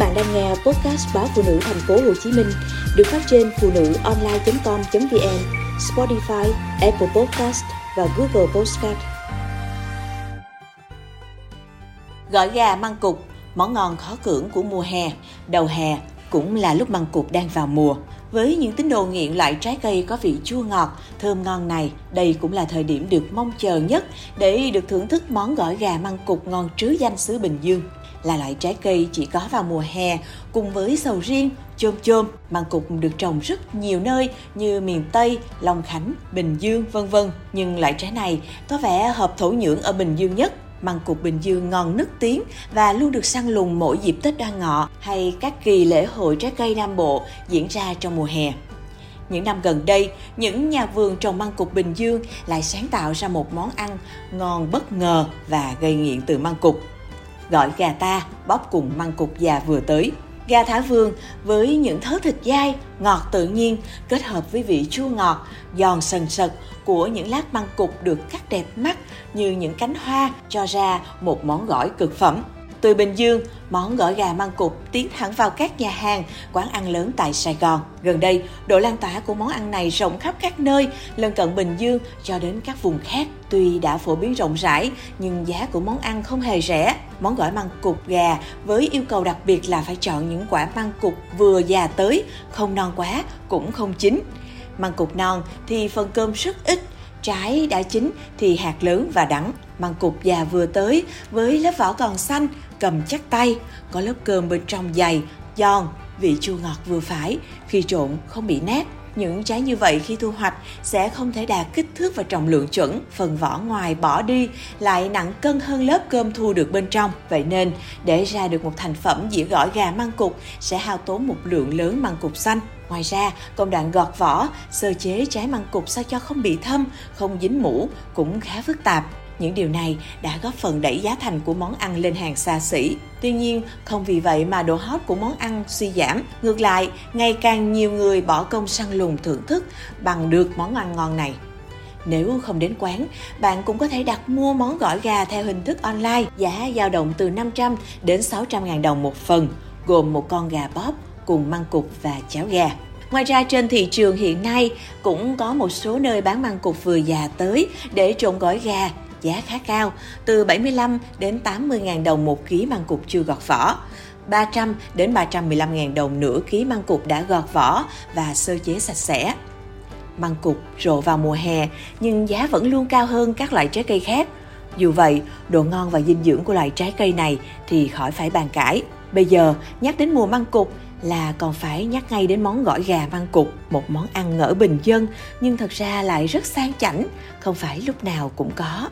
bạn đang nghe podcast báo Phụ Nữ Thành phố Hồ Chí Minh được phát trên phụ nữ online.com.vn, Spotify, Apple Podcast và Google Podcast. Gỏi gà măng cụt, món ngon khó cưỡng của mùa hè. Đầu hè cũng là lúc măng cụt đang vào mùa. Với những tín đồ nghiện loại trái cây có vị chua ngọt, thơm ngon này, đây cũng là thời điểm được mong chờ nhất để được thưởng thức món gỏi gà măng cụt ngon trứ danh xứ Bình Dương. Là loại trái cây chỉ có vào mùa hè, cùng với sầu riêng, chôm, măng cụt được trồng rất nhiều nơi như miền Tây, Long Khánh, Bình Dương, v.v. Nhưng loại trái này có vẻ hợp thổ nhưỡng ở Bình Dương nhất. Măng cụt Bình Dương ngon nức tiếng và luôn được săn lùng mỗi dịp Tết Đoan Ngọ hay các kỳ lễ hội trái cây Nam Bộ diễn ra trong mùa hè. Những năm gần đây, những nhà vườn trồng măng cụt Bình Dương lại sáng tạo ra một món ăn ngon bất ngờ và gây nghiện từ măng cụt. Gọi gà ta bóp cùng măng cụt già vừa tới. Gà thả vườn với những thớ thịt dai, ngọt tự nhiên kết hợp với vị chua ngọt, giòn sần sật của những lát măng cụt được cắt đẹp mắt như những cánh hoa cho ra một món gỏi cực phẩm. Từ Bình Dương, món gỏi gà măng cụt tiến thẳng vào các nhà hàng, quán ăn lớn tại Sài Gòn. Gần đây, độ lan tỏa của món ăn này rộng khắp các nơi, lân cận Bình Dương cho đến các vùng khác. Tuy đã phổ biến rộng rãi, nhưng giá của món ăn không hề rẻ. Món gỏi măng cụt gà với yêu cầu đặc biệt là phải chọn những quả măng cụt vừa già tới, không non quá, cũng không chín. Măng cụt non thì phần cơm rất ít, trái đã chín thì hạt lớn và đắng. Măng cụt già vừa tới với lớp vỏ còn xanh, cầm chắc tay, có lớp cơm bên trong dày, giòn, vị chua ngọt vừa phải, khi trộn không bị nát. Những trái như vậy khi thu hoạch sẽ không thể đạt kích thước và trọng lượng chuẩn, phần vỏ ngoài bỏ đi lại nặng cân hơn lớp cơm thu được bên trong. Vậy nên, để ra được một thành phẩm dĩa gỏi gà măng cụt sẽ hao tốn một lượng lớn măng cụt xanh. Ngoài ra, công đoạn gọt vỏ, sơ chế trái măng cụt sao cho không bị thâm, không dính mũ cũng khá phức tạp. Những điều này đã góp phần đẩy giá thành của món ăn lên hàng xa xỉ. Tuy nhiên, không vì vậy mà độ hot của món ăn suy giảm. Ngược lại, ngày càng nhiều người bỏ công săn lùng thưởng thức bằng được món ăn ngon này. Nếu không đến quán, bạn cũng có thể đặt mua món gỏi gà theo hình thức online, giá dao động từ 500 đến 600 ngàn đồng một phần, gồm một con gà bóp cùng măng cụt và cháo gà. Ngoài ra, trên thị trường hiện nay cũng có một số nơi bán măng cụt vừa già tới để trộn gỏi gà. Giá khá cao, từ 75 đến 80 ngàn đồng một ký măng cụt chưa gọt vỏ, 300 đến 315 ngàn đồng nửa ký măng cụt đã gọt vỏ và sơ chế sạch sẽ. Măng cụt rộ vào mùa hè nhưng giá vẫn luôn cao hơn các loại trái cây khác. Dù vậy, độ ngon và dinh dưỡng của loại trái cây này thì khỏi phải bàn cãi. Bây giờ, nhắc đến mùa măng cụt là còn phải nhắc ngay đến món gỏi gà măng cụt, một món ăn ngỡ bình dân nhưng thật ra lại rất sang chảnh, không phải lúc nào cũng có.